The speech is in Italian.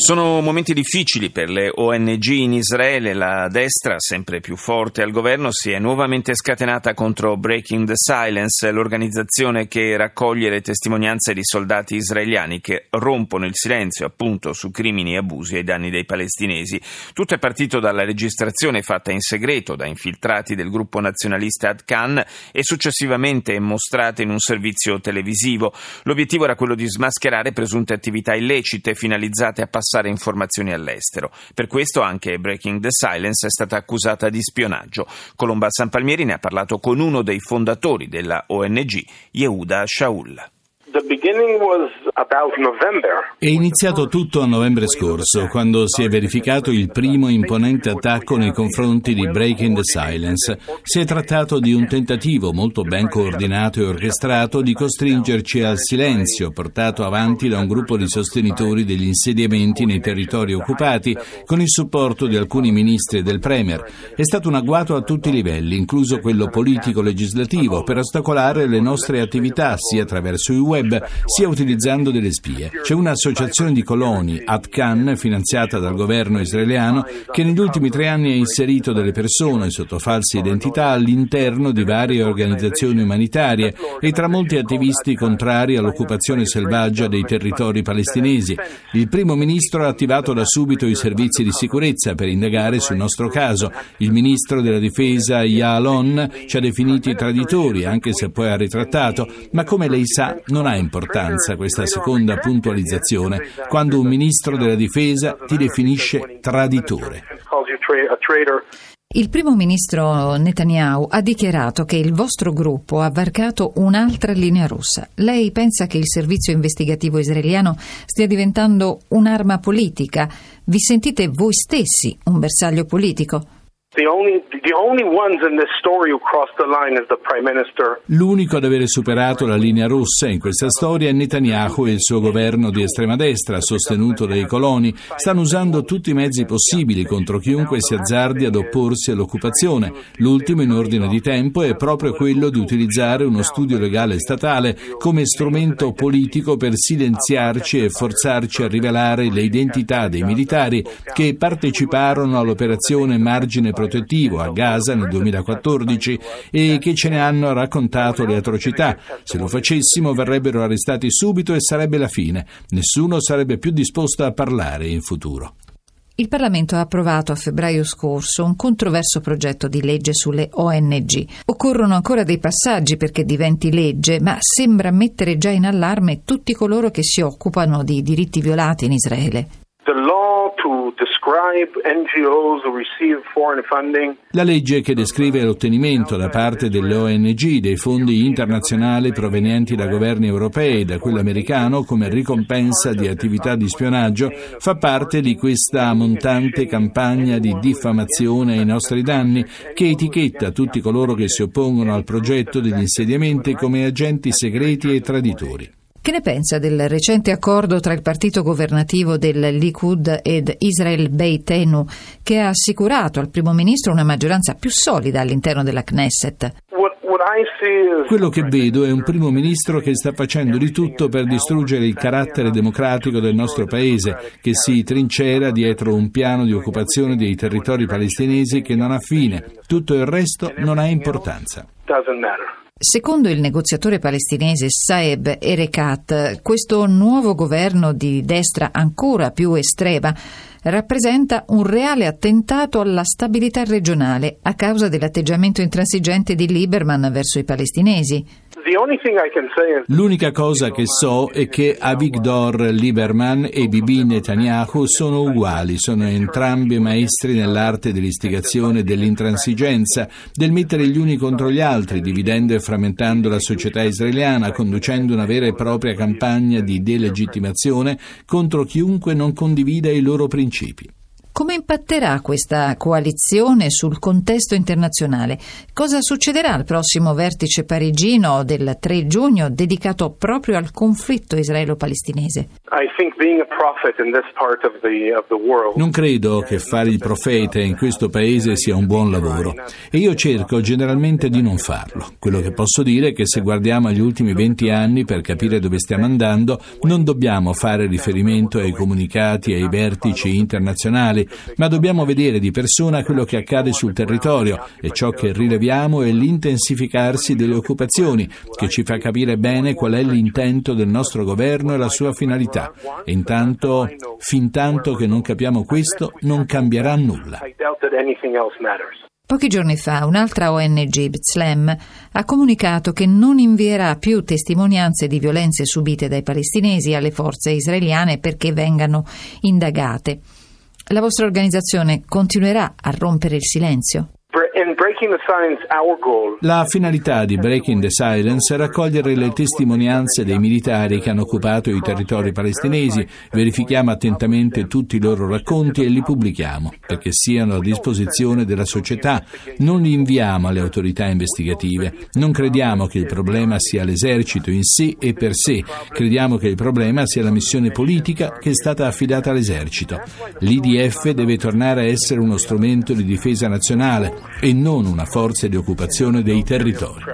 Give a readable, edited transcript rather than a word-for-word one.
Sono momenti difficili per le ONG in Israele. La destra, sempre più forte al governo, si è nuovamente scatenata contro Breaking the Silence, l'organizzazione che raccoglie le testimonianze di soldati israeliani che rompono il silenzio, appunto, su crimini e abusi ai danni dei palestinesi. Tutto è partito dalla registrazione fatta in segreto da infiltrati del gruppo nazionalista Ad Khan e successivamente mostrata in un servizio televisivo. L'obiettivo era quello di smascherare presunte attività illecite finalizzate a passare informazioni all'estero. Per questo anche Breaking the Silence è stata accusata di spionaggio. Colomba San Palmieri ne ha parlato con uno dei fondatori della ONG, Yehuda Shaul. È iniziato tutto a novembre scorso, quando si è verificato il primo imponente attacco nei confronti di Breaking the Silence. Si è trattato di un tentativo molto ben coordinato e orchestrato di costringerci al silenzio, portato avanti da un gruppo di sostenitori degli insediamenti nei territori occupati, con il supporto di alcuni ministri e del Premier. È stato un agguato a tutti i livelli, incluso quello politico-legislativo, per ostacolare le nostre attività, sia attraverso i web, sia utilizzando delle spie. C'è un'associazione di coloni, Ad Khan, finanziata dal governo israeliano, che negli ultimi 3 anni ha inserito delle persone sotto false identità all'interno di varie organizzazioni umanitarie e tra molti attivisti contrari all'occupazione selvaggia dei territori palestinesi. Il primo ministro ha attivato da subito i servizi di sicurezza per indagare sul nostro caso. Il ministro della difesa Yaalon ci ha definiti traditori, anche se poi ha ritrattato, ma come lei sa non ha importanza questa seconda puntualizzazione quando un ministro della difesa ti definisce traditore. Il primo ministro Netanyahu ha dichiarato che il vostro gruppo ha varcato un'altra linea rossa. Lei pensa che il servizio investigativo israeliano stia diventando un'arma politica? Vi sentite voi stessi un bersaglio politico? L'unico ad avere superato la linea rossa in questa storia è Netanyahu e il suo governo di estrema destra, sostenuto dai coloni. Stanno usando tutti i mezzi possibili contro chiunque si azzardi ad opporsi all'occupazione. L'ultimo in ordine di tempo è proprio quello di utilizzare uno studio legale statale come strumento politico per silenziarci e forzarci a rivelare le identità dei militari che parteciparono all'operazione Margine Protettivo a Gaza nel 2014 e che ce ne hanno raccontato le atrocità. Se lo facessimo verrebbero arrestati subito e sarebbe la fine. Nessuno sarebbe più disposto a parlare in futuro. Il Parlamento ha approvato a febbraio scorso un controverso progetto di legge sulle ONG. Occorrono ancora dei passaggi perché diventi legge, ma sembra mettere già in allarme tutti coloro che si occupano di diritti violati in Israele. La legge che descrive l'ottenimento da parte delle ONG dei fondi internazionali provenienti da governi europei e da quello americano come ricompensa di attività di spionaggio fa parte di questa montante campagna di diffamazione ai nostri danni che etichetta tutti coloro che si oppongono al progetto degli insediamenti come agenti segreti e traditori. Che ne pensa del recente accordo tra il partito governativo del Likud ed Israel Beitenu, che ha assicurato al primo ministro una maggioranza più solida all'interno della Knesset? Quello che vedo è un primo ministro che sta facendo di tutto per distruggere il carattere democratico del nostro paese, che si trincera dietro un piano di occupazione dei territori palestinesi che non ha fine. Tutto il resto non ha importanza. Secondo il negoziatore palestinese Saeb Erekat, questo nuovo governo di destra ancora più estrema rappresenta un reale attentato alla stabilità regionale a causa dell'atteggiamento intransigente di Lieberman verso i palestinesi. L'unica cosa che so è che Avigdor Lieberman e Bibi Netanyahu sono uguali, sono entrambi maestri nell'arte dell'istigazione e dell'intransigenza, del mettere gli uni contro gli altri, dividendo e frammentando la società israeliana, conducendo una vera e propria campagna di delegittimazione contro chiunque non condivida i loro principi. Come impatterà questa coalizione sul contesto internazionale? Cosa succederà al prossimo vertice parigino del 3 giugno dedicato proprio al conflitto israelo-palestinese? Non credo che fare il profeta in questo paese sia un buon lavoro e io cerco generalmente di non farlo. Quello che posso dire è che se guardiamo agli ultimi 20 anni per capire dove stiamo andando, non dobbiamo fare riferimento ai comunicati, ai vertici internazionali, ma dobbiamo vedere di persona quello che accade sul territorio e ciò che rileviamo è l'intensificarsi delle occupazioni, che ci fa capire bene qual è l'intento del nostro governo e la sua finalità. E intanto, fintanto che non capiamo questo, non cambierà nulla. Pochi giorni fa un'altra ONG, B'Tselem, ha comunicato che non invierà più testimonianze di violenze subite dai palestinesi alle forze israeliane perché vengano indagate. La vostra organizzazione continuerà a rompere il silenzio? La finalità di Breaking the Silence è raccogliere le testimonianze dei militari che hanno occupato i territori palestinesi, verifichiamo attentamente tutti i loro racconti e li pubblichiamo, perché siano a disposizione della società, non li inviamo alle autorità investigative, non crediamo che il problema sia l'esercito in sé e per sé, crediamo che il problema sia la missione politica che è stata affidata all'esercito. L'IDF deve tornare a essere uno strumento di difesa nazionale e non una forza di occupazione dei territori.